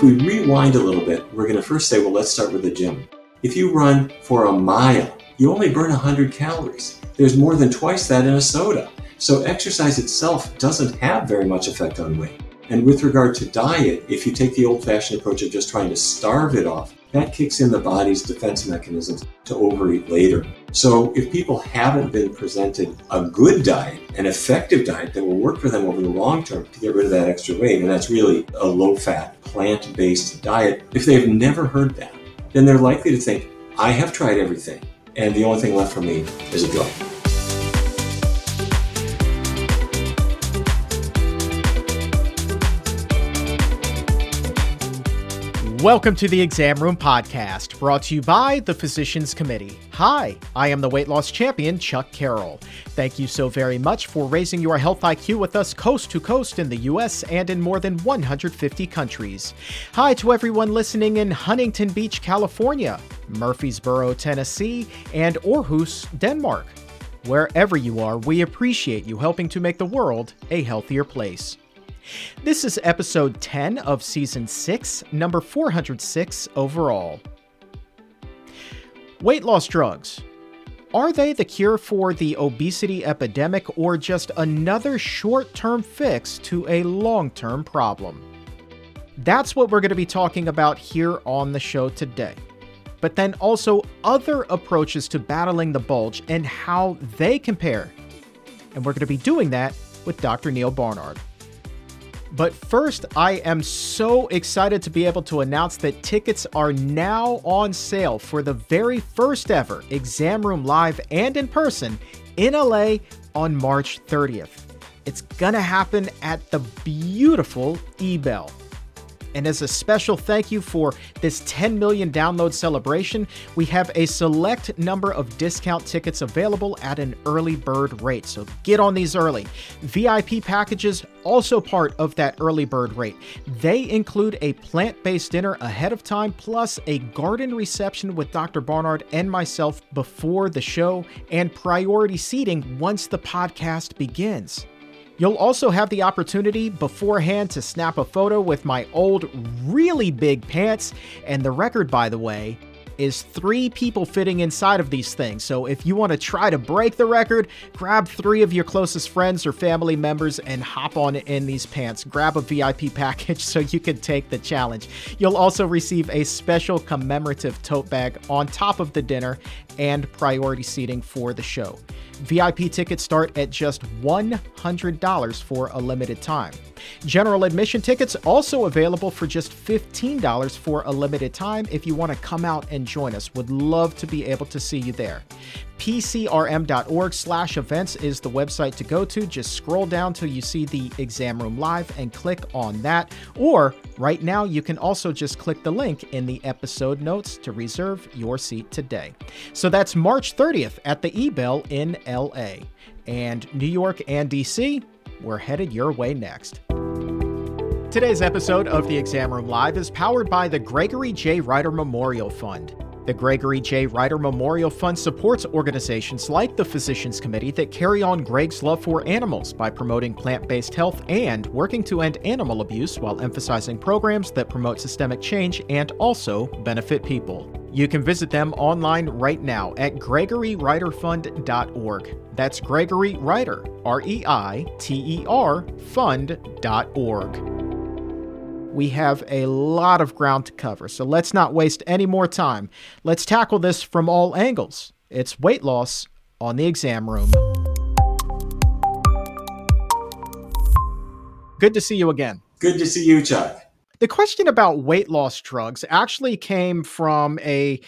If we rewind a little bit, we're going to first say, well, let's start with the gym. If you run for a mile, you only burn 100 calories. There's more than twice that in a soda. So exercise itself doesn't have very much effect on weight. And with regard to diet, if you take the old-fashioned approach of just trying to starve it off, that kicks in the body's defense mechanisms to overeat later. So if people haven't been presented a good diet, an effective diet that will work for them over the long term to get rid of that extra weight, and that's really a low-fat, plant-based diet, if they've never heard that, then they're likely to think, I have tried everything, and the only thing left for me is a drug. Welcome to the Exam Room podcast, brought to you by the Physicians Committee. Hi, I am the weight loss champion, Chuck Carroll. Thank you so very much for raising your health IQ with us coast to coast in the U.S. and in more than 150 countries. Hi to everyone listening in Huntington Beach, California, Murfreesboro, Tennessee, and Aarhus, Denmark. Wherever you are, we appreciate you helping to make the world a healthier place. This is episode 10 of season 6, number 406 overall. Weight loss drugs. Are they the cure for the obesity epidemic or just another short-term fix to a long-term problem? That's what we're going to be talking about here on the show today. But then also other approaches to battling the bulge and how they compare. And we're going to be doing that with Dr. Neal Barnard. But first, I am so excited to be able to announce that tickets are now on sale for the very first ever Exam Room Live and in person in LA on March 30th. It's gonna happen at the beautiful eBell. And as a special thank you for this 10 million download celebration, we have a select number of discount tickets available at an early bird rate. So get on these early. VIP packages, also part of that early bird rate. They include a plant-based dinner ahead of time, plus a garden reception with Dr. Barnard and myself before the show, and priority seating once the podcast begins. You'll also have the opportunity beforehand to snap a photo with my old, really big pants. And the record, by the way, is 3 people fitting inside of these things. So if you want to try to break the record, grab 3 of your closest friends or family members and hop on in these pants. Grab a VIP package so you can take the challenge. You'll also receive a special commemorative tote bag on top of the dinner and priority seating for the show. VIP tickets start at just $100 for a limited time. General admission tickets also available for just $15 for a limited time if you want to come out and join us. Would love to be able to see you there. pcrm.org/events is the website to go to. Just scroll down till you see the Exam Room Live and click on that. Or right now, you can also just click the link in the episode notes to reserve your seat today. So that's March 30th at the eBell in LA. And New York and DC, we're headed your way next. Today's episode of the Exam Room Live is powered by the Gregory J. Reiter Memorial Fund. The Gregory J. Reiter Memorial Fund supports organizations like the Physicians Committee that carry on Greg's love for animals by promoting plant-based health and working to end animal abuse while emphasizing programs that promote systemic change and also benefit people. You can visit them online right now at GregoryReiterFund.org. That's Gregory Reiter, R-E-I-T-E-R, fund.org. We have a lot of ground to cover, so let's not waste any more time. Let's tackle this from all angles. It's weight loss on the Exam Room. Good to see you again. Good to see you, Chuck. The question about weight loss drugs actually came from a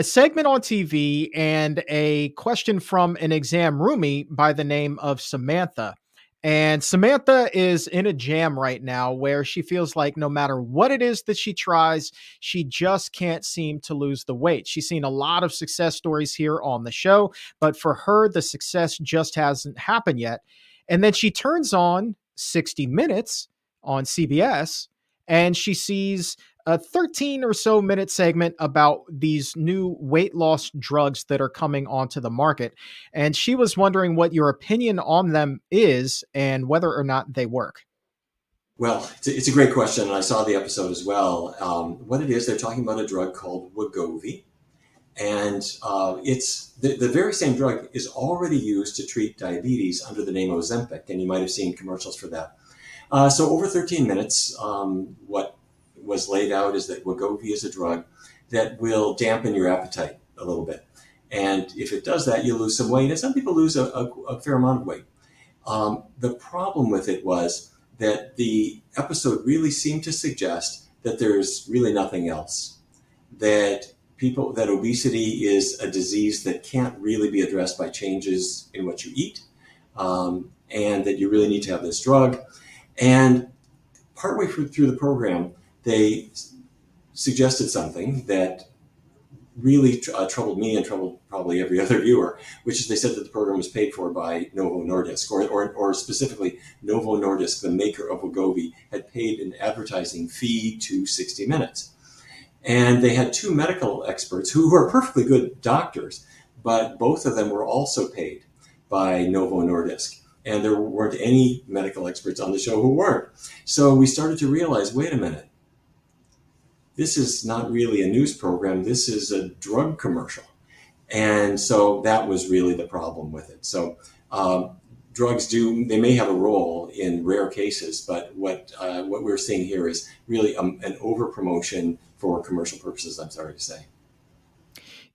segment on TV and a question from an exam roomie by the name of Samantha. And Samantha is in a jam right now where she feels like no matter what it is that she tries, she just can't seem to lose the weight. She's seen a lot of success stories here on the show, but for her, the success just hasn't happened yet. And then she turns on 60 Minutes on CBS, and she sees a 13 or so minute segment about these new weight loss drugs that are coming onto the market. And she was wondering what your opinion on them is and whether or not they work. Well, it's a great question, and I saw the episode as well. What it is, they're talking about a drug called Wegovy, and it's the very same drug is already used to treat diabetes under the name Ozempic, and you might have seen commercials for that. So over 13 minutes, what was laid out is that Wegovy is a drug that will dampen your appetite a little bit, and if it does that, you lose some weight, and some people lose a fair amount of weight. The problem with it was that the episode really seemed to suggest that there's really nothing else, that obesity is a disease that can't really be addressed by changes in what you eat, and that you really need to have this drug. And partway through the program, they suggested something that really troubled me and troubled probably every other viewer, which is they said that the program was paid for by Novo Nordisk, or specifically Novo Nordisk, the maker of Wegovy, had paid an advertising fee to 60 Minutes. And they had two medical experts who are perfectly good doctors, but both of them were also paid by Novo Nordisk. And there weren't any medical experts on the show who weren't. So we started to realize, wait a minute, this is not really a news program. This is a drug commercial. And so that was really the problem with it. So drugs they may have a role in rare cases, but what we're seeing here is really an over-promotion for commercial purposes, I'm sorry to say.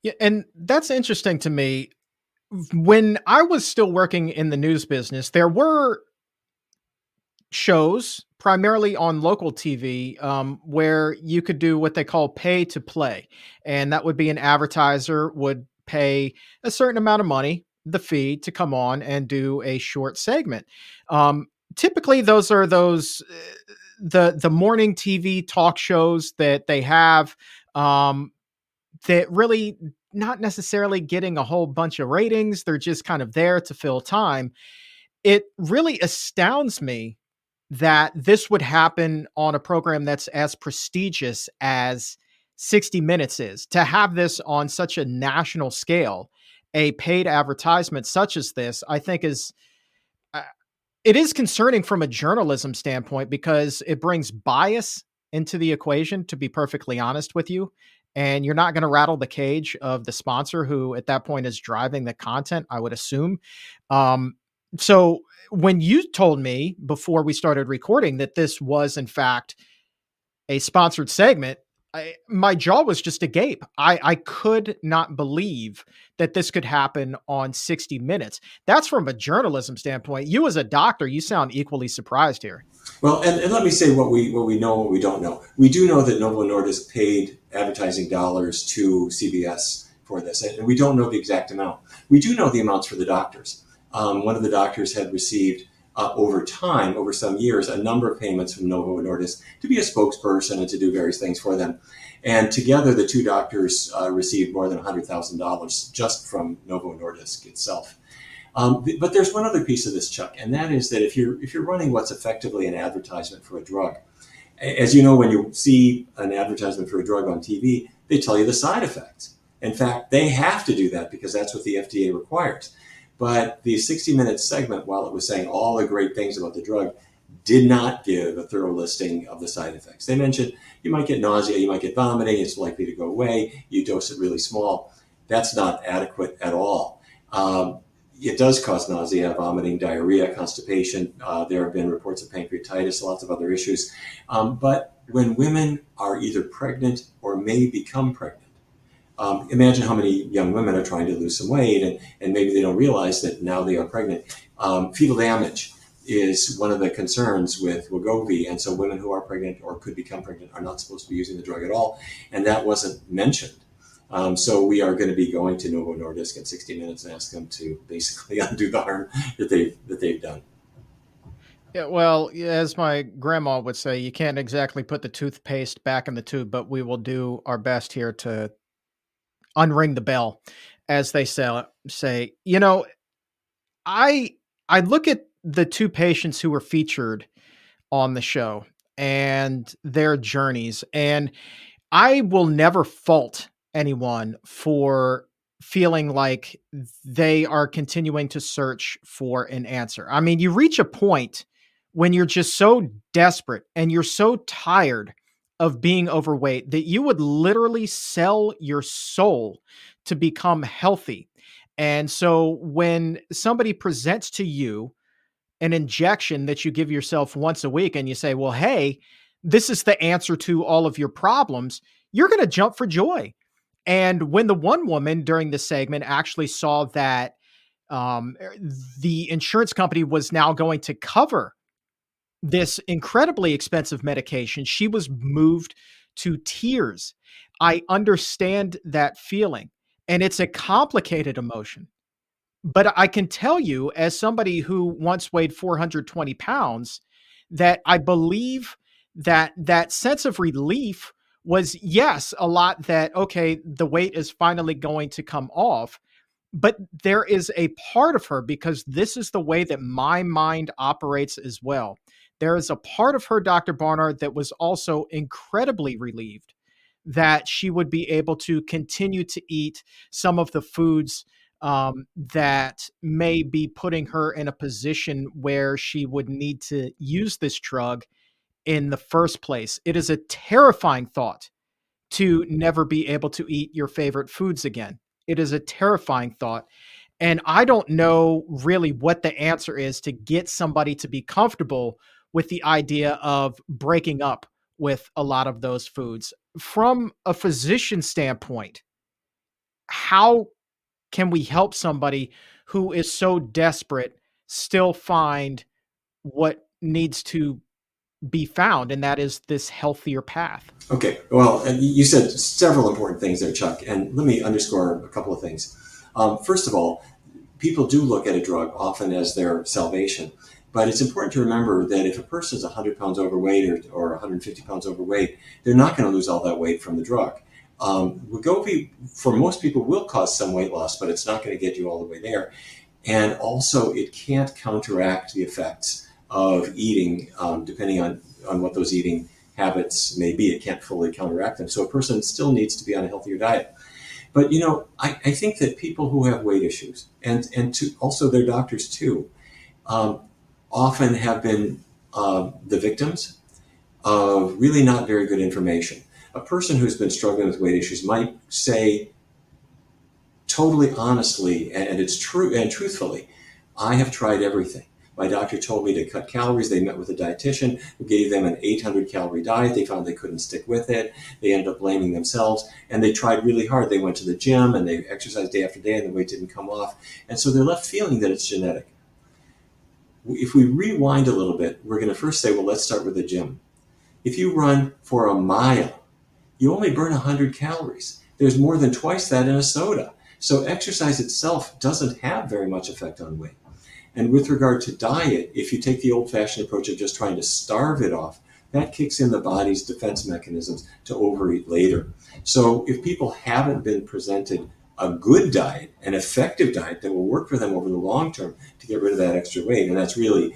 Yeah, and that's interesting to me. When I was still working in the news business, there were shows primarily on local TV, where you could do what they call pay to play. And that would be an advertiser would pay a certain amount of money, the fee, to come on and do a short segment. Typically those are the morning TV talk shows that they have, that really not necessarily getting a whole bunch of ratings. They're just kind of there to fill time. It really astounds me that this would happen on a program that's as prestigious as 60 Minutes is. To have this on such a national scale, a paid advertisement such as this, I think it is concerning from a journalism standpoint, because it brings bias into the equation, to be perfectly honest with you. And you're not going to rattle the cage of the sponsor, who at that point is driving the content, I would assume. So when you told me before we started recording that this was in fact a sponsored segment, my jaw was just agape. I could not believe that this could happen on 60 Minutes. That's from a journalism standpoint. You as a doctor, you sound equally surprised here. Well, and let me say what we know, what we don't know. We do know that Novo Nordisk paid advertising dollars to CBS for this, and we don't know the exact amount. We do know the amounts for the doctors. One of the doctors had received over time, over some years, a number of payments from Novo Nordisk to be a spokesperson and to do various things for them. And together, the two doctors received more than $100,000 just from Novo Nordisk itself. But there's one other piece of this, Chuck, and that is that if you're running what's effectively an advertisement for a drug, as you know, when you see an advertisement for a drug on TV, they tell you the side effects. In fact, they have to do that because that's what the FDA requires. But the 60-minute segment, while it was saying all the great things about the drug, did not give a thorough listing of the side effects. They mentioned you might get nausea, you might get vomiting, it's likely to go away, you dose it really small. That's not adequate at all. It does cause nausea, vomiting, diarrhea, constipation. There have been reports of pancreatitis, lots of other issues. But when women are either pregnant or may become pregnant, imagine how many young women are trying to lose some weight and maybe they don't realize that now they are pregnant. Fetal damage is one of the concerns with Wegovy. And so women who are pregnant or could become pregnant are not supposed to be using the drug at all. And that wasn't mentioned. So we are going to be going to Novo Nordisk in 60 Minutes and ask them to basically undo the harm that they've done. Yeah, well, as my grandma would say, you can't exactly put the toothpaste back in the tube, but we will do our best here to unring the bell, as they say. You know, I look at the two patients who were featured on the show and their journeys, and I will never fault anyone for feeling like they are continuing to search for an answer. I mean, you reach a point when you're just so desperate and you're so tired of being overweight that you would literally sell your soul to become healthy. And so when somebody presents to you an injection that you give yourself once a week and you say, well, hey, this is the answer to all of your problems, you're going to jump for joy. And when the one woman during this segment actually saw that the insurance company was now going to cover this incredibly expensive medication, she was moved to tears. I understand that feeling, and it's a complicated emotion. But I can tell you, as somebody who once weighed 420 pounds, that I believe that that sense of relief was, yes, a lot that, okay, the weight is finally going to come off. But there is a part of her, because this is the way that my mind operates as well. There is a part of her, Dr. Barnard, that was also incredibly relieved that she would be able to continue to eat some of the foods that may be putting her in a position where she would need to use this drug in the first place. It is a terrifying thought to never be able to eat your favorite foods again. It is a terrifying thought. And I don't know really what the answer is to get somebody to be comfortable with the idea of breaking up with a lot of those foods. From a physician standpoint, how can we help somebody who is so desperate still find what needs to be found, and that is this healthier path? Okay. Well, and you said several important things there, Chuck, and let me underscore a couple of things. First of all, people do look at a drug often as their salvation, but it's important to remember that if a person is 100 pounds overweight or 150 pounds overweight, they're not going to lose all that weight from the drug. Wegovy, for most people, will cause some weight loss, but it's not going to get you all the way there. And also, it can't counteract the effects of eating, depending on what those eating habits may be. It can't fully counteract them. So a person still needs to be on a healthier diet. But, you know, I think that people who have weight issues, and to also their doctors too, often have been the victims of really not very good information. A person who's been struggling with weight issues might say totally honestly, and it's true and truthfully, I have tried everything. My doctor told me to cut calories. They met with a dietitian who gave them an 800-calorie diet. They found they couldn't stick with it. They ended up blaming themselves, and they tried really hard. They went to the gym, and they exercised day after day, and the weight didn't come off. And so they're left feeling that it's genetic. If we rewind a little bit, we're going to first say, well, let's start with the gym. If you run for a mile, you only burn 100 calories. There's more than twice that in a soda. So exercise itself doesn't have very much effect on weight. And with regard to diet, if you take the old-fashioned approach of just trying to starve it off, that kicks in the body's defense mechanisms to overeat later. So if people haven't been presented a good diet, an effective diet that will work for them over the long term to get rid of that extra weight, and that's really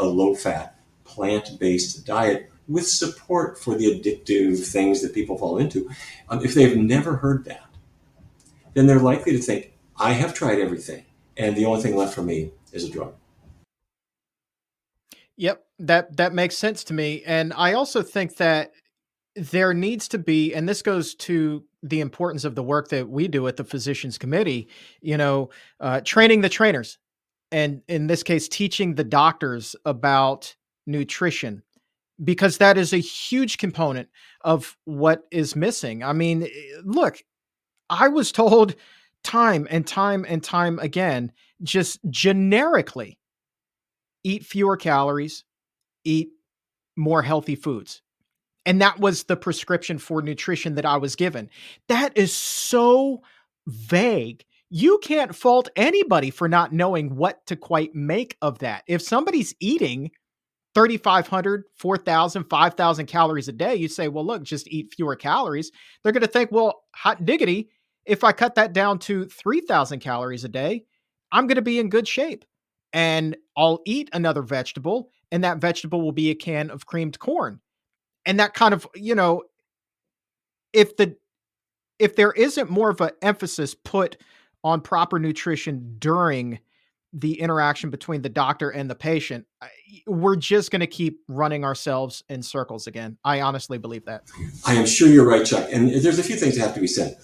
a low-fat, plant-based diet with support for the addictive things that people fall into, if they've never heard that, then they're likely to think, I have tried everything, and the only thing left for me is a drug. Yep, that makes sense to me. And I also think that there needs to be, and this goes to the importance of the work that we do at the Physicians Committee, you know, training the trainers, and in this case, teaching the doctors about nutrition, because that is a huge component of what is missing. I mean, look, I was told time and time and time again, just generically, eat fewer calories, eat more healthy foods. And that was the prescription for nutrition that I was given. That is so vague. You can't fault anybody for not knowing what to quite make of that. If somebody's eating 3,500, 4,000, 5,000 calories a day, you say, well, look, just eat fewer calories. They're going to think, well, hot diggity, if I cut that down to 3,000 calories a day, I'm going to be in good shape, and I'll eat another vegetable, and that vegetable will be a can of creamed corn. And that kind of, you know, if there isn't more of an emphasis put on proper nutrition during the interaction between the doctor and the patient, we're just going to keep running ourselves in circles again. I honestly believe that. I am sure you're right, Chuck. And there's a few things that have to be said.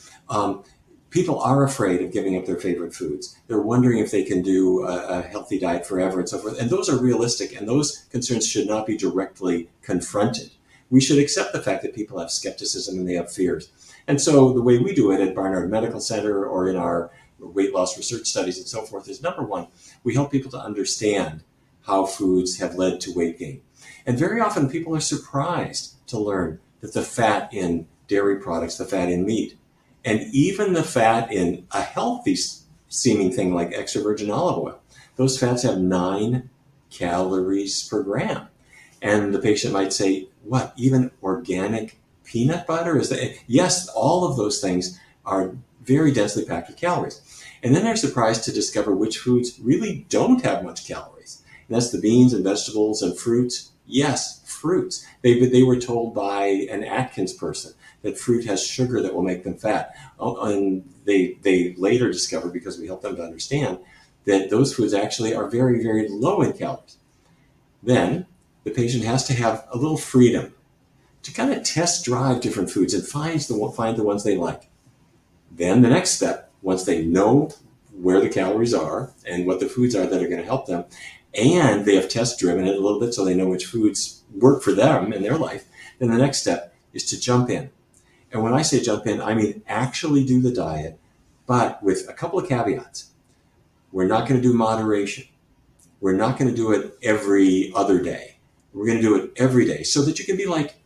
People are afraid of giving up their favorite foods. They're wondering if they can do a healthy diet forever and so forth. And those are realistic, and those concerns should not be directly confronted. We should accept the fact that people have skepticism and they have fears. And so the way we do it at Barnard Medical Center or in our weight loss research studies and so forth is, number one, we help people to understand how foods have led to weight gain. And very often people are surprised to learn that the fat in dairy products, the fat in meat, and even the fat in a healthy seeming thing like extra virgin olive oil, those fats have 9 calories per gram. And the patient might say, what, even organic peanut butter? Is that? Yes, all of those things are very densely packed with calories. And then they're surprised to discover which foods really don't have much calories. And that's the beans and vegetables and fruits. Yes, fruits. They were told by an Atkins person that fruit has sugar that will make them fat. And they later discovered, because we helped them to understand, that those foods actually are very, very low in calories. Then the patient has to have a little freedom to kind of test drive different foods and find the ones they like. Then the next step, once they know where the calories are and what the foods are that are going to help them, and they have test driven it a little bit so they know which foods work for them in their life, then the next step is to jump in. And when I say jump in, I mean actually do the diet, but with a couple of caveats. We're not going to do moderation. We're not going to do it every other day. We're going to do it every day so that you can be like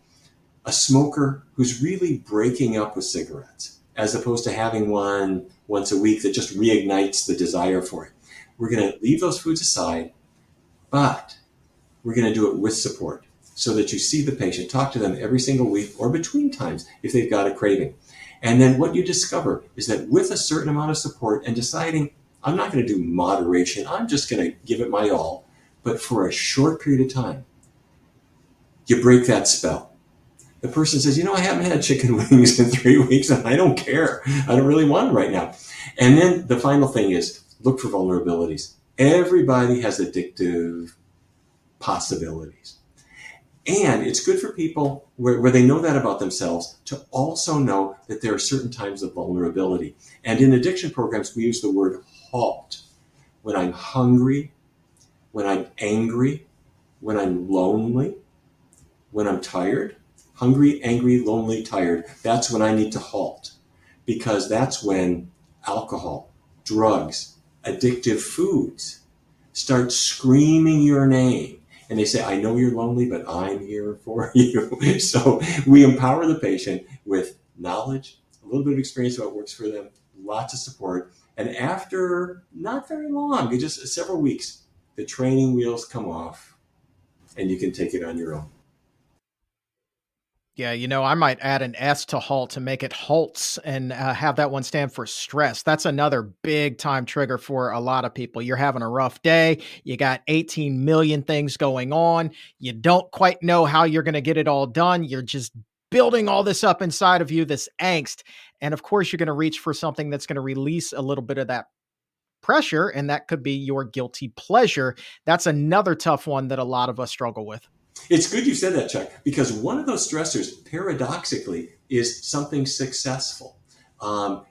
a smoker who's really breaking up with cigarettes, as opposed to having one once a week that just reignites the desire for it. We're going to leave those foods aside, but we're going to do it with support so that you see the patient, talk to them every single week or between times if they've got a craving. And then what you discover is that with a certain amount of support and deciding, I'm not going to do moderation, I'm just going to give it my all, but for a short period of time, you break that spell. The person says, I haven't had chicken wings in 3 weeks and I don't care. I don't really want them right now. And then the final thing is look for vulnerabilities. Everybody has addictive possibilities. And it's good for people where they know that about themselves to also know that there are certain times of vulnerability. And in addiction programs, we use the word HALT. When I'm hungry, when I'm angry, when I'm lonely, when I'm tired. Hungry, angry, lonely, tired, that's when I need to halt, because that's when alcohol, drugs, addictive foods start screaming your name. And they say, I know you're lonely, but I'm here for you. So we empower the patient with knowledge, a little bit of experience about what works for them, lots of support. And after not very long, just several weeks, the training wheels come off and you can take it on your own. Yeah, I might add an S to HALT to make it HALTS and have that one stand for stress. That's another big time trigger for a lot of people. You're having a rough day. You got 18 million things going on. You don't quite know how you're going to get it all done. You're just building all this up inside of you, this angst. And of course, you're going to reach for something that's going to release a little bit of that pressure. And that could be your guilty pleasure. That's another tough one that a lot of us struggle with. It's good you said that, Chuck, because one of those stressors, paradoxically, is something successful.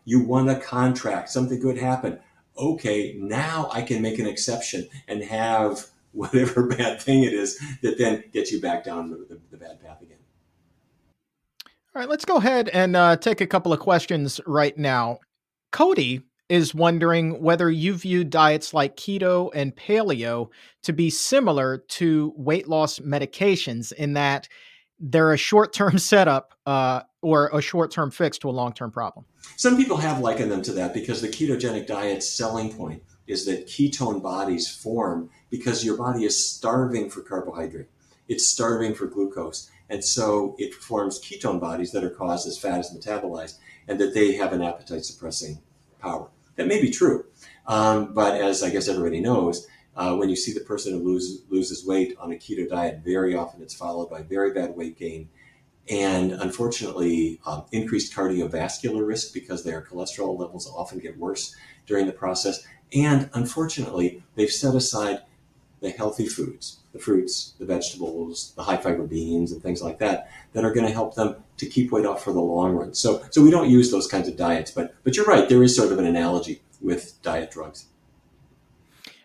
You won a contract, something good happened. Okay, now I can make an exception and have whatever bad thing it is that then gets you back down the bad path again. All right, let's go ahead and take a couple of questions right now. Cody is wondering whether you view diets like keto and paleo to be similar to weight loss medications in that they're a short-term setup or a short-term fix to a long-term problem. Some people have likened them to that because the ketogenic diet's selling point is that ketone bodies form because your body is starving for carbohydrate. It's starving for glucose. And so it forms ketone bodies that are caused as fat is metabolized and that they have an appetite-suppressing power. That may be true, but as I guess everybody knows, when you see the person who loses weight on a keto diet, very often it's followed by very bad weight gain and unfortunately increased cardiovascular risk because their cholesterol levels often get worse during the process And unfortunately, they've set aside the healthy foods, the fruits, the vegetables, the high fiber beans and things like that, that are going to help them to keep weight off for the long run. So we don't use those kinds of diets, but you're right. There is sort of an analogy with diet drugs.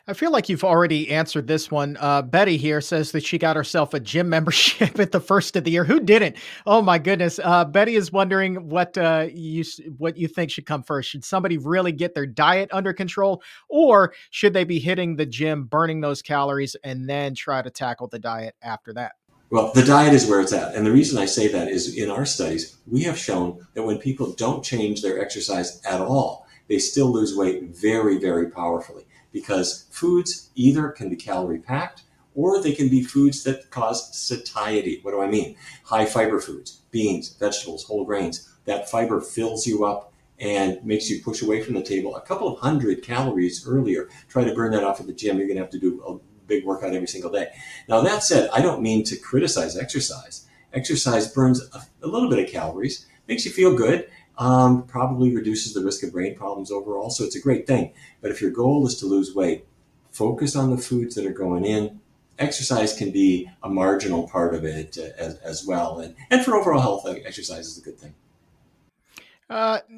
I feel like you've already answered this one. Betty here says that she got herself a gym membership at the first of the year. Who didn't? Oh my goodness. Betty is wondering what you think should come first. Should somebody really get their diet under control, or should they be hitting the gym, burning those calories, and then try to tackle the diet after that? Well, the diet is where it's at. And the reason I say that is in our studies, we have shown that when people don't change their exercise at all, they still lose weight very, very powerfully. Because foods either can be calorie-packed, or they can be foods that cause satiety. What do I mean? High fiber foods, beans, vegetables, whole grains. That fiber fills you up and makes you push away from the table a couple of hundred calories earlier. Try to burn that off at the gym. You're going to have to do a big workout every single day. Now, that said, I don't mean to criticize exercise. Exercise burns a little bit of calories, makes you feel good. Probably reduces the risk of brain problems overall, so it's a great thing. But if your goal is to lose weight, focus on the foods that are going in. Exercise can be a marginal part of it as well. And for overall health, exercise is a good thing.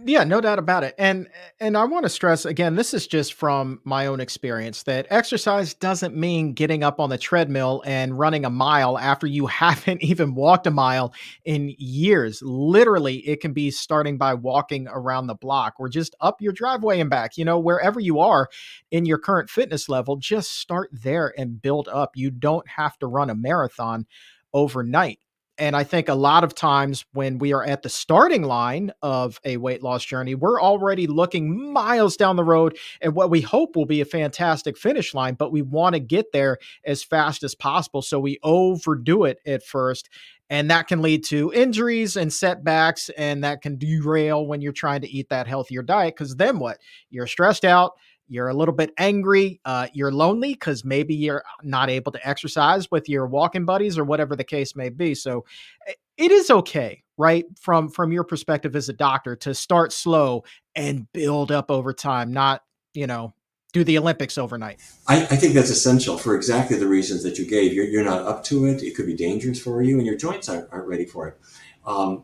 Yeah, no doubt about it. And I want to stress again, this is just from my own experience, that exercise doesn't mean getting up on the treadmill and running a mile after you haven't even walked a mile in years. Literally, it can be starting by walking around the block or just up your driveway and back, wherever you are in your current fitness level, just start there and build up. You don't have to run a marathon overnight. And I think a lot of times when we are at the starting line of a weight loss journey, we're already looking miles down the road and what we hope will be a fantastic finish line, but we want to get there as fast as possible. So we overdo it at first, and that can lead to injuries and setbacks, and that can derail when you're trying to eat that healthier diet, because then what? You're stressed out. You're a little bit angry, you're lonely because maybe you're not able to exercise with your walking buddies or whatever the case may be. So it is okay, right? From your perspective as a doctor, to start slow and build up over time, not, do the Olympics overnight. I think that's essential for exactly the reasons that you gave. You're not up to it. It could be dangerous for you and your joints aren't ready for it.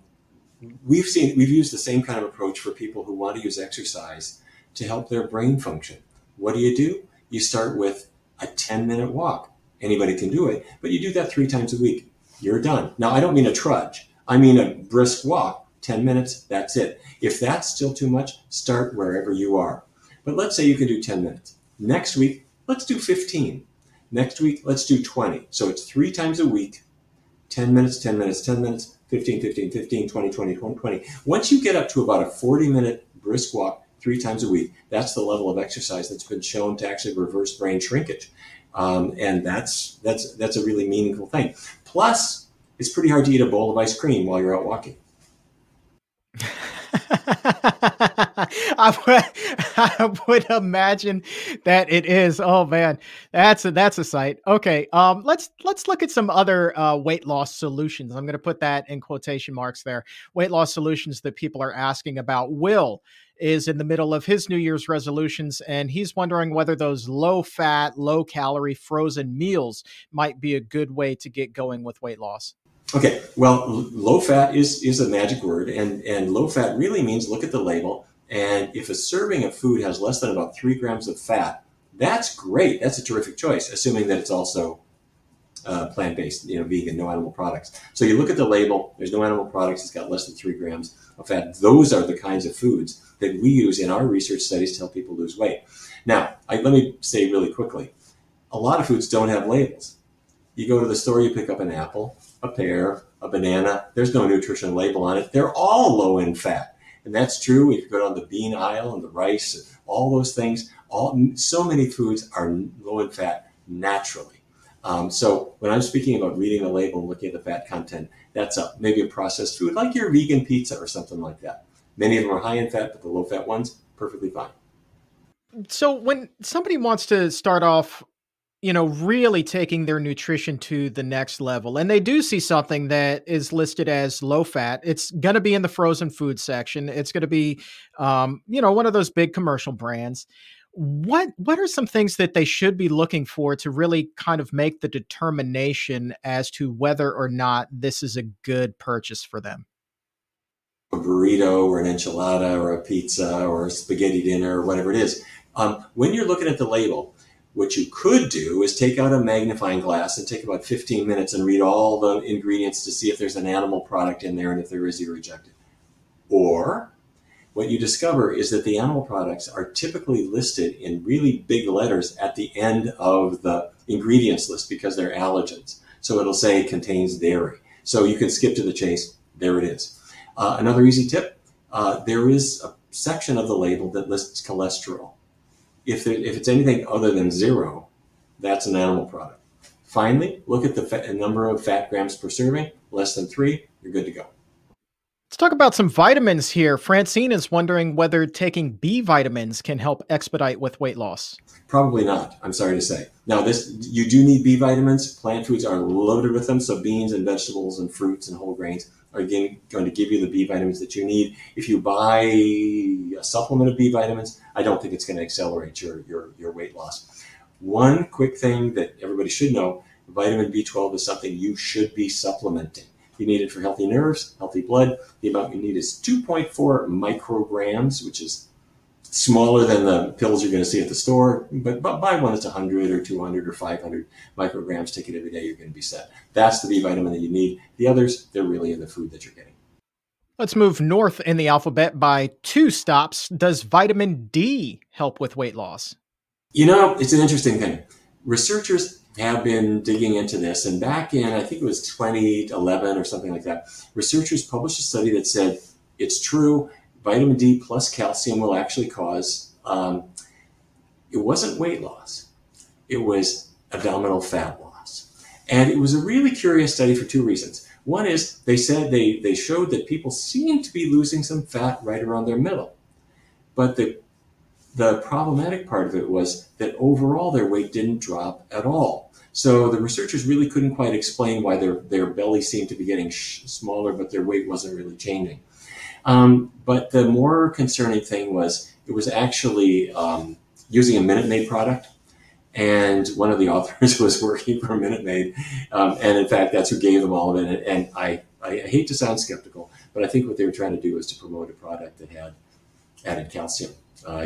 We've used the same kind of approach for people who want to use exercise to help their brain function. What do? You start with a 10-minute walk. Anybody can do it, but you do that 3 times a week. You're done. Now, I don't mean a trudge. I mean a brisk walk, 10 minutes, that's it. If that's still too much, start wherever you are. But let's say you can do 10 minutes. Next week, let's do 15. Next week, let's do 20. So it's 3 times a week, 10 minutes, 10 minutes, 10 minutes, 15, 15, 15, 20, 20, 20. Once you get up to about a 40-minute brisk walk, 3 times a week. That's the level of exercise that's been shown to actually reverse brain shrinkage. And that's a really meaningful thing. Plus, it's pretty hard to eat a bowl of ice cream while you're out walking. I would imagine that it is. Oh man, that's a sight. Okay, let's look at some other weight loss solutions. I'm going to put that in quotation marks there. Weight loss solutions that people are asking about. Will is in the middle of his New Year's resolutions, and he's wondering whether those low-fat, low-calorie frozen meals might be a good way to get going with weight loss. Okay, well, low fat is a magic word, and low fat really means look at the label, and if a serving of food has less than about 3 grams of fat, that's great. That's a terrific choice, assuming that it's also plant-based, vegan, no animal products. So you look at the label, there's no animal products, it's got less than 3 grams of fat. Those are the kinds of foods that we use in our research studies to help people lose weight. Now, let me say really quickly, a lot of foods don't have labels. You go to the store, you pick up an apple, a pear, a banana. There's no nutrition label on it. They're all low in fat. And that's true if you go down the bean aisle and the rice, and all those things. So many foods are low in fat naturally. So when I'm speaking about reading the label and looking at the fat content, that's maybe a processed food like your vegan pizza or something like that. Many of them are high in fat, but the low fat ones, perfectly fine. So when somebody wants to start off really taking their nutrition to the next level, and they do see something that is listed as low fat, it's going to be in the frozen food section. It's going to be, one of those big commercial brands. What are some things that they should be looking for to really kind of make the determination as to whether or not this is a good purchase for them? A burrito or an enchilada or a pizza or a spaghetti dinner or whatever it is. When you're looking at the label, what you could do is take out a magnifying glass and take about 15 minutes and read all the ingredients to see if there's an animal product in there, and if there is, you reject it. Or what you discover is that the animal products are typically listed in really big letters at the end of the ingredients list because they're allergens. So it'll say contains dairy. So you can skip to the chase. There it is. Another easy tip, there is a section of the label that lists cholesterol. If it's anything other than zero, that's an animal product. Finally, look at the number of fat grams per serving, less than 3, you're good to go. Let's talk about some vitamins here. Francine is wondering whether taking B vitamins can help expedite with weight loss. Probably not, I'm sorry to say. Now, you do need B vitamins. Plant foods are loaded with them, so beans and vegetables and fruits and whole grains are going to give you the B vitamins that you need. If you buy a supplement of B vitamins, I don't think it's going to accelerate your weight loss. One quick thing that everybody should know, vitamin B12 is something you should be supplementing. You need it for healthy nerves, healthy blood. The amount you need is 2.4 micrograms, which is smaller than the pills you're going to see at the store. But buy one that's 100 or 200 or 500 micrograms. Take it every day. You're going to be set. That's the B vitamin that you need. The others, they're really in the food that you're getting. Let's move north in the alphabet by 2 stops. Does vitamin D help with weight loss? You know, it's an interesting thing. Researchers have been digging into this. And back in, I think it was 2011 or something like that, researchers published a study that said, it's true, vitamin D plus calcium will actually cause, it wasn't weight loss, it was abdominal fat loss. And it was a really curious study for 2 reasons. One is they said they showed that people seemed to be losing some fat right around their middle. But the problematic part of it was that overall their weight didn't drop at all. So the researchers really couldn't quite explain why their belly seemed to be getting smaller, but their weight wasn't really changing. But the more concerning thing was it was actually using a Minute Maid product. And one of the authors was working for Minute Maid. And in fact, that's who gave them all of it. And I hate to sound skeptical, but I think what they were trying to do was to promote a product that had added calcium.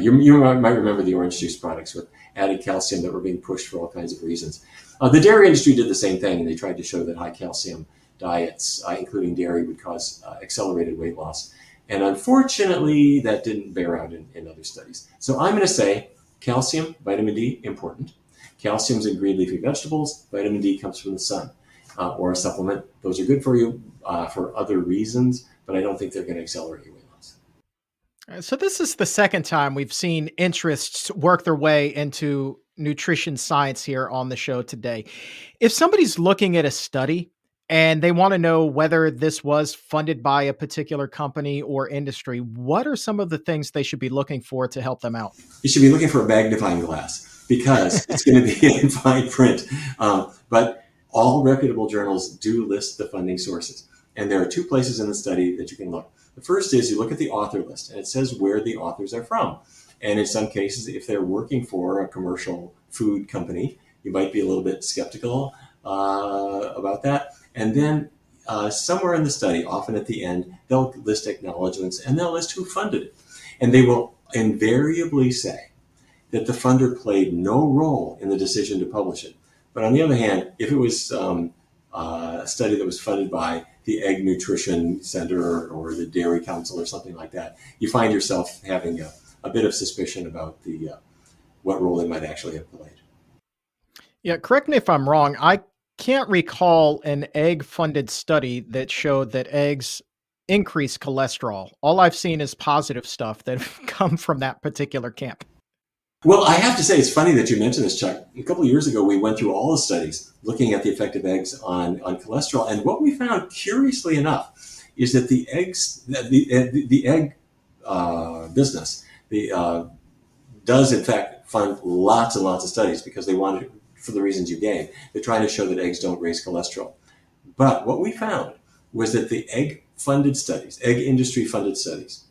You might remember the orange juice products with added calcium that were being pushed for all kinds of reasons. The dairy industry did the same thing, and they tried to show that high calcium diets, including dairy, would cause accelerated weight loss. And unfortunately, that didn't bear out in other studies. So I'm going to say calcium, vitamin D, important. Calcium's in green leafy vegetables. Vitamin D comes from the sun or a supplement. Those are good for you for other reasons, but I don't think they're going to accelerate your weight. So this is the second time we've seen interests work their way into nutrition science here on the show today. If somebody's looking at a study and they want to know whether this was funded by a particular company or industry, what are some of the things they should be looking for to help them out? You should be looking for a magnifying glass because it's going to be in fine print. But all reputable journals do list the funding sources. And there are 2 places in the study that you can look. The first is you look at the author list, and it says where the authors are from. And in some cases, if they're working for a commercial food company, you might be a little bit skeptical about that. And then somewhere in the study, often at the end, they'll list acknowledgments, and they'll list who funded it. And they will invariably say that the funder played no role in the decision to publish it. But on the other hand, if it was a study that was funded by the Egg Nutrition Center or the Dairy Council or something like that, you find yourself having a bit of suspicion about the what role they might actually have played. Yeah, correct me if I'm wrong. I can't recall an egg-funded study that showed that eggs increase cholesterol. All I've seen is positive stuff that have come from that particular camp. Well, I have to say, it's funny that you mentioned this, Chuck. A couple of years ago, we went through all the studies looking at the effect of eggs on cholesterol. And what we found, curiously enough, is that the egg business does, in fact, fund lots and lots of studies because they wanted, for the reasons you gave, they're trying to show that eggs don't raise cholesterol. But what we found was that the egg-funded studies, egg industry-funded studies,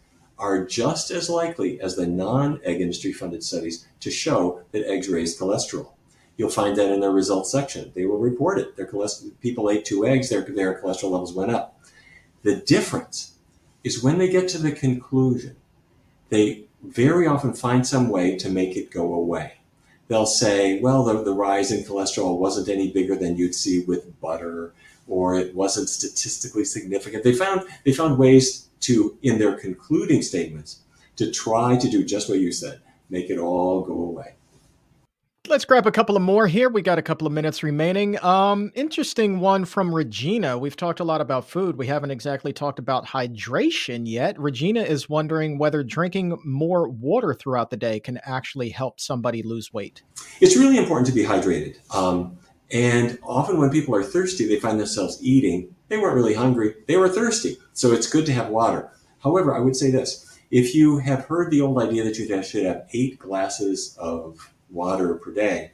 are just as likely as the non-egg industry-funded studies to show that eggs raise cholesterol. You'll find that in their results section. They will report it. Their people ate two eggs, their cholesterol levels went up. The difference is when they get to the conclusion, they very often find some way to make it go away. They'll say, well, the rise in cholesterol wasn't any bigger than you'd see with butter, or it wasn't statistically significant. They found ways to, in their concluding statements, to try to do just what you said, make it all go away. Let's grab a couple of more here. We got a couple of minutes remaining. Interesting one from Regina. We've talked a lot about food. We haven't exactly talked about hydration yet. Regina is wondering whether drinking more water throughout the day can actually help somebody lose weight. It's really important to be hydrated. And often when people are thirsty, they find themselves eating. They weren't really hungry. They were thirsty. So it's good to have water. However, I would say this. If you have heard the old idea that you should have 8 glasses of water per day,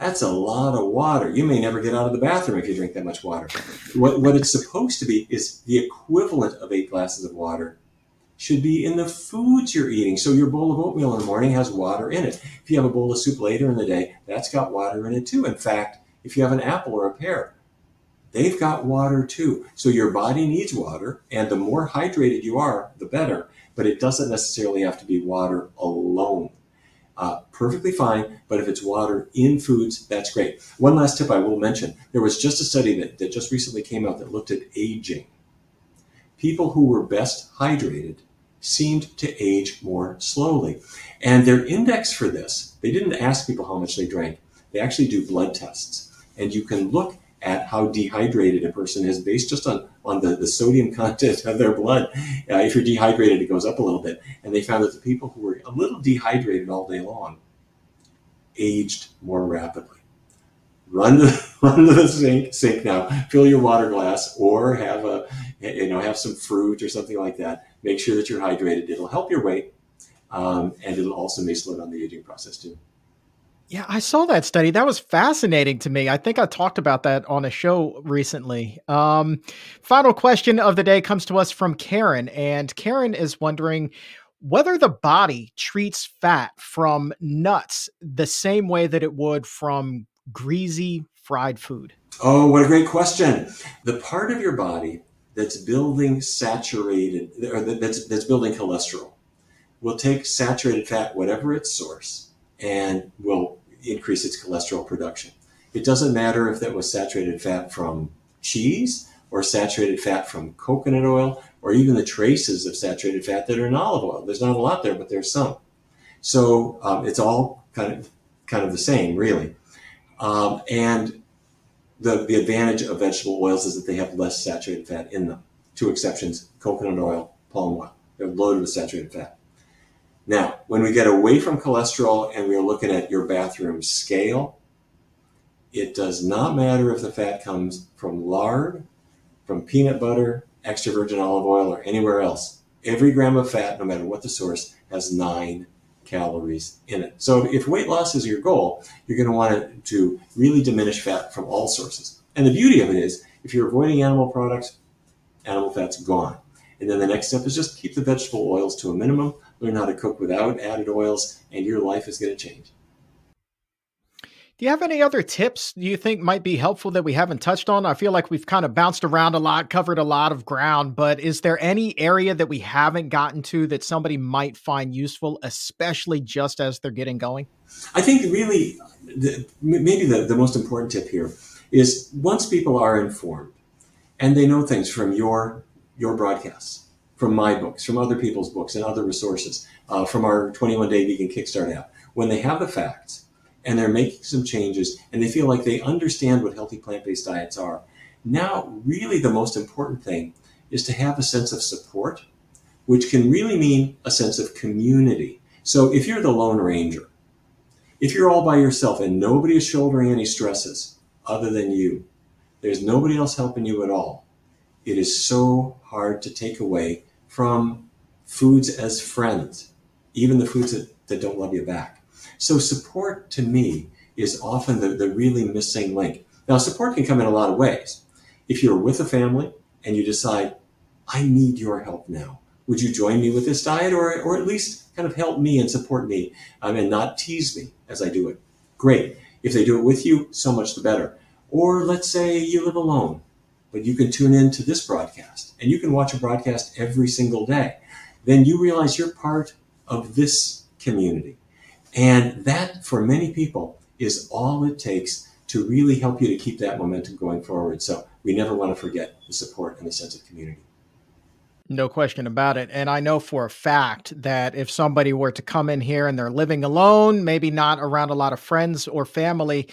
that's a lot of water. You may never get out of the bathroom if you drink that much water. What it's supposed to be is the equivalent of 8 glasses of water should be in the foods you're eating. So your bowl of oatmeal in the morning has water in it. If you have a bowl of soup later in the day, that's got water in it too. In fact, if you have an apple or a pear, they've got water too. So your body needs water, and the more hydrated you are, the better. But it doesn't necessarily have to be water alone. Perfectly fine, but if it's water in foods, that's great. One last tip I will mention. There was just a study that just recently came out that looked at aging. People who were best hydrated seemed to age more slowly. And their index for this, they didn't ask people how much they drank. They actually do blood tests. And you can look at how dehydrated a person is based just on the sodium content of their blood. If you're dehydrated, it goes up a little bit. And they found that the people who were a little dehydrated all day long aged more rapidly. Run to the sink now, fill your water glass, or have some fruit or something like that. Make sure that you're hydrated. It'll help your weight, and it'll also may slow down the aging process too. Yeah, I saw that study. That was fascinating to me. I think I talked about that on a show recently. Final question of the day comes to us from Karen. And Karen is wondering whether the body treats fat from nuts the same way that it would from greasy fried food. Oh, what a great question. The part of your body that's building saturated, or that's building cholesterol, will take saturated fat, whatever its source, and will increase its cholesterol production. It doesn't matter if that was saturated fat from cheese or saturated fat from coconut oil, or even the traces of saturated fat that are in olive oil. There's not a lot there, but there's some. So it's all kind of the same, really. And the advantage of vegetable oils is that they have less saturated fat in them. 2 exceptions: coconut oil, palm oil. They're loaded with saturated fat. Now, when we get away from cholesterol and we're looking at your bathroom scale, it does not matter if the fat comes from lard, from peanut butter, extra virgin olive oil, or anywhere else. Every gram of fat, no matter what the source, has 9 calories in it. So if weight loss is your goal, you're going to want to really diminish fat from all sources. And the beauty of it is, if you're avoiding animal products, animal fat's gone. And then the next step is just keep the vegetable oils to a minimum. Learn how to cook without added oils, and your life is going to change. Do you have any other tips you think might be helpful that we haven't touched on? I feel like we've kind of bounced around a lot, covered a lot of ground, but is there any area that we haven't gotten to that somebody might find useful, especially just as they're getting going? I think really maybe the most important tip here is once people are informed and they know things from your broadcasts, from my books, from other people's books and other resources, from our 21-Day Vegan Kickstart app. When they have the facts and they're making some changes and they feel like they understand what healthy plant-based diets are, now really the most important thing is to have a sense of support, which can really mean a sense of community. So if you're the Lone Ranger, if you're all by yourself and nobody is shouldering any stresses other than you, there's nobody else helping you at all, it is so hard to take away from foods as friends, even the foods that don't love you back. So support to me is often the really missing link. Now, support can come in a lot of ways. If you're with a family and you decide, I need your help now. would you join me with this diet, or at least kind of help me and support me and not tease me as I do it? Great. If they do it with you, so much the better. Or let's say you live alone, but you can tune in to this broadcast and you can watch a broadcast every single day. Then you realize you're part of this community. And that, for many people, is all it takes to really help you to keep that momentum going forward. So we never want to forget the support and the sense of community. No question about it. And I know for a fact that if somebody were to come in here and they're living alone, maybe not around a lot of friends or family,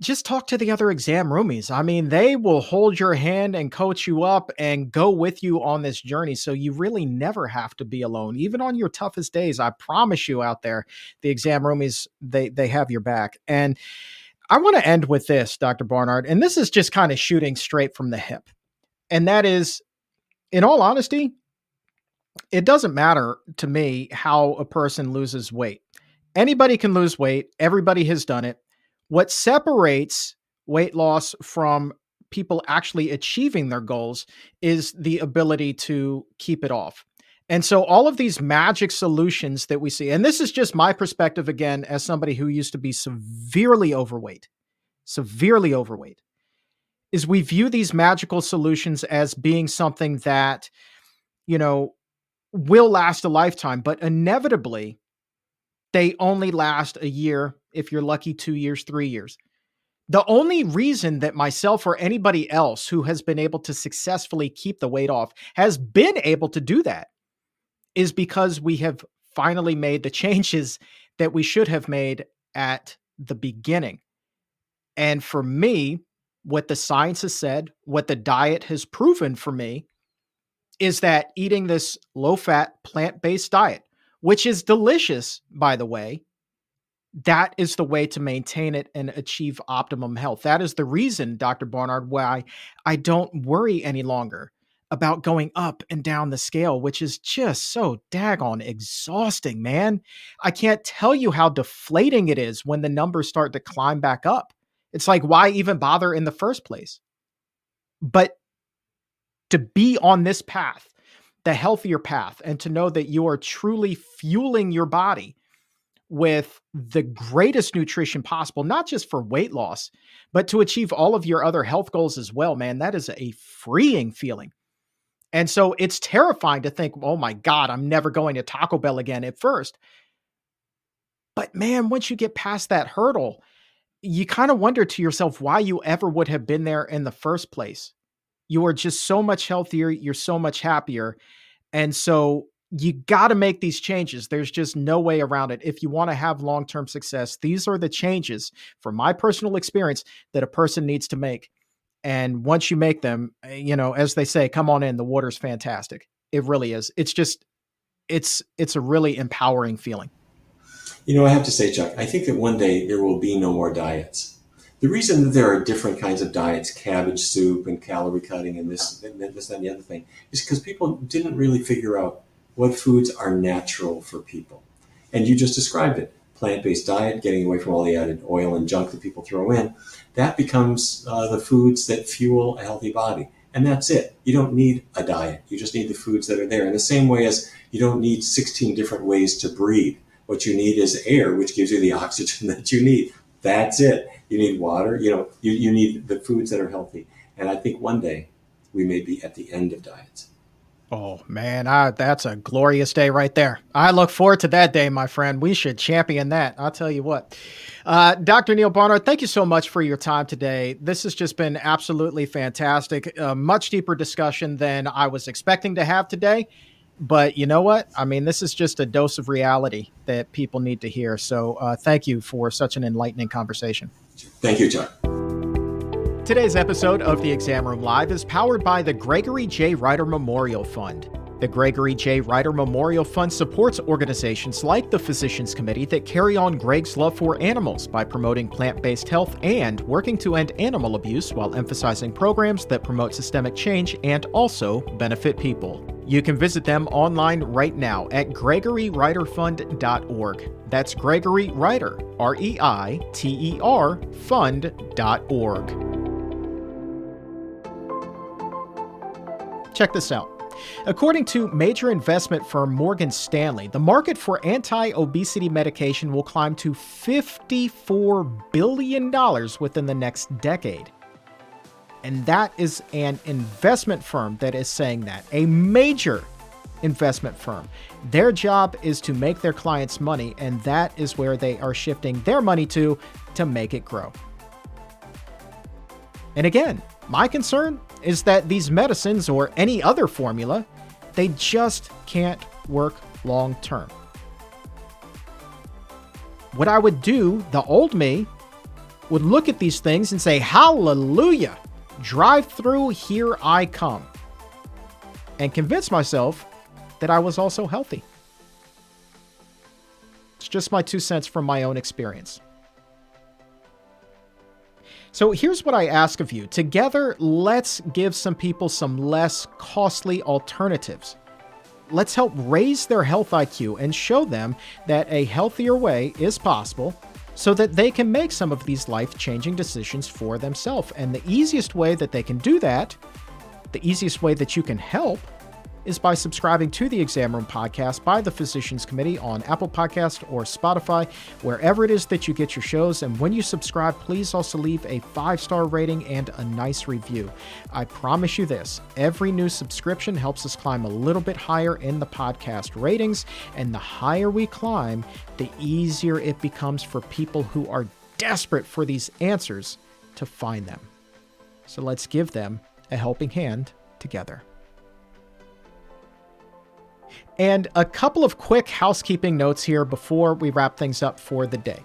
just talk to the other exam roomies. I mean, they will hold your hand and coach you up and go with you on this journey. So you really never have to be alone, even on your toughest days. I promise you out there, the exam roomies, they have your back. And I want to end with this, Dr. Barnard, and this is just kind of shooting straight from the hip. And that is, in all honesty, it doesn't matter to me how a person loses weight. Anybody can lose weight. Everybody has done it. What separates weight loss from people actually achieving their goals is the ability to keep it off. And so all of these magic solutions that we see, and this is just my perspective again, as somebody who used to be severely overweight, is we view these magical solutions as being something that, you know, will last a lifetime, but inevitably they only last a year. If you're lucky, 2 years, 3 years. The only reason that myself or anybody else who has been able to successfully keep the weight off has been able to do that is because we have finally made the changes that we should have made at the beginning. And for me, what the science has said, what the diet has proven for me, is that eating this low-fat, plant-based diet, which is delicious, by the way, that is the way to maintain it and achieve optimum health. That is the reason, Dr. Barnard, why I don't worry any longer about going up and down the scale, which is just so daggone exhausting, man. I can't tell you how deflating it is when the numbers start to climb back up. It's like, why even bother in the first place? But to be on this path, the healthier path, and to know that you are truly fueling your body with the greatest nutrition possible, not just for weight loss, but to achieve all of your other health goals as well, man, that is a freeing feeling. And so it's terrifying to think, oh my God, I'm never going to Taco Bell again at first. But man, once you get past that hurdle, you kind of wonder to yourself why you ever would have been there in the first place. You are just so much healthier. You're so much happier. And so you got to make these changes. There's just no way around it. If you want to have long-term success, these are the changes, from my personal experience, that a person needs to make. And once you make them, you know, as they say, come on in, the water's fantastic. It really is. It's just, it's a really empowering feeling. You know, I have to say, Chuck, I think that one day there will be no more diets. The reason that there are different kinds of diets, cabbage soup and calorie cutting and this and the other thing, is because people didn't really figure out what foods are natural for people. And you just described it, plant-based diet, getting away from all the added oil and junk that people throw in, that becomes the foods that fuel a healthy body. And that's it. You don't need a diet. You just need the foods that are there. In the same way as you don't need 16 different ways to breathe. What you need is air, which gives you the oxygen that you need. That's it. You need water. You know, you need the foods that are healthy. And I think one day we may be at the end of diets. Oh, man, that's a glorious day right there. I look forward to that day, my friend. We should champion that. I'll tell you what. Dr. Neal Barnard, thank you so much for your time today. This has just been absolutely fantastic. A much deeper discussion than I was expecting to have today. But you know what? I mean, this is just a dose of reality that people need to hear. So thank you for such an enlightening conversation. Thank you, Chuck. Today's episode of The Exam Room Live is powered by the Gregory J. Reiter Memorial Fund. The Gregory J. Reiter Memorial Fund supports organizations like the Physicians Committee that carry on Greg's love for animals by promoting plant-based health and working to end animal abuse while emphasizing programs that promote systemic change and also benefit people. You can visit them online right now at GregoryReiterFund.org. That's Gregory Reiter, R-E-I-T-E-R, fund.org. Check this out. According to major investment firm Morgan Stanley, the market for anti-obesity medication will climb to $54 billion within the next decade. And that is an investment firm that is saying that. A major investment firm. Their job is to make their clients money, and that is where they are shifting their money to make it grow. And again, my concern is that these medicines or any other formula, they just can't work long term. What I would do, the old me, would look at these things and say, hallelujah, drive through, here I come, and convince myself that I was also healthy. It's just my 2 cents from my own experience. So here's what I ask of you. Together, let's give some people some less costly alternatives. Let's help raise their health IQ and show them that a healthier way is possible so that they can make some of these life-changing decisions for themselves. And the easiest way that they can do that, the easiest way that you can help, is by subscribing to The Exam Room podcast by the Physicians Committee on Apple Podcasts or Spotify, wherever it is that you get your shows. And when you subscribe, please also leave a 5-star rating and a nice review. I promise you this, every new subscription helps us climb a little bit higher in the podcast ratings. And the higher we climb, the easier it becomes for people who are desperate for these answers to find them. So let's give them a helping hand together. And a couple of quick housekeeping notes here before we wrap things up for the day.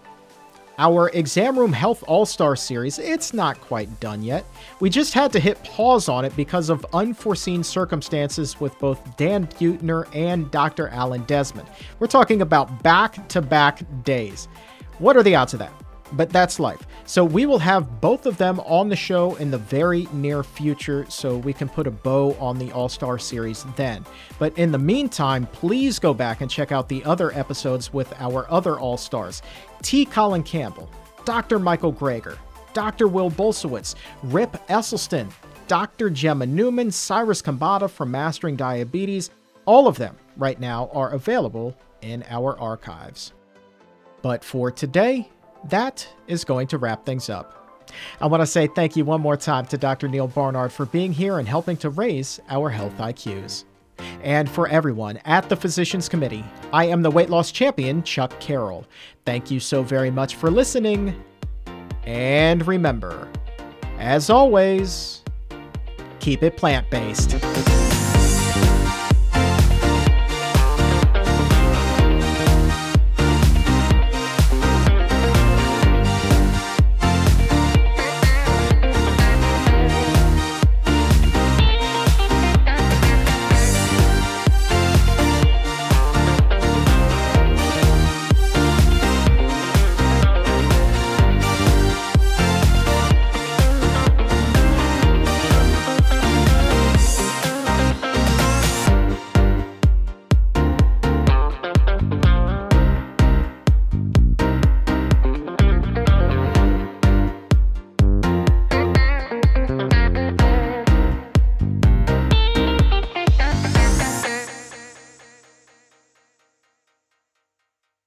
Our Exam Room Health All-Star Series, it's not quite done yet. We just had to hit pause on it because of unforeseen circumstances with both Dan Buettner and Dr. Alan Desmond. We're talking about back-to-back days. What are the odds of that? But that's life. So we will have both of them on the show in the very near future, so we can put a bow on the All-Star Series then. But in the meantime, please go back and check out the other episodes with our other All-Stars. T. Colin Campbell, Dr. Michael Greger, Dr. Will Bolsowitz, Rip Esselstyn, Dr. Gemma Newman, Cyrus Kambata from Mastering Diabetes. All of them right now are available in our archives. But for today, that is going to wrap things up. I want to say thank you one more time to Dr. Neal Barnard for being here and helping to raise our health IQs. And for everyone at the Physicians Committee, I am the weight loss champion, Chuck Carroll. Thank you so very much for listening. And remember, as always, keep it plant-based.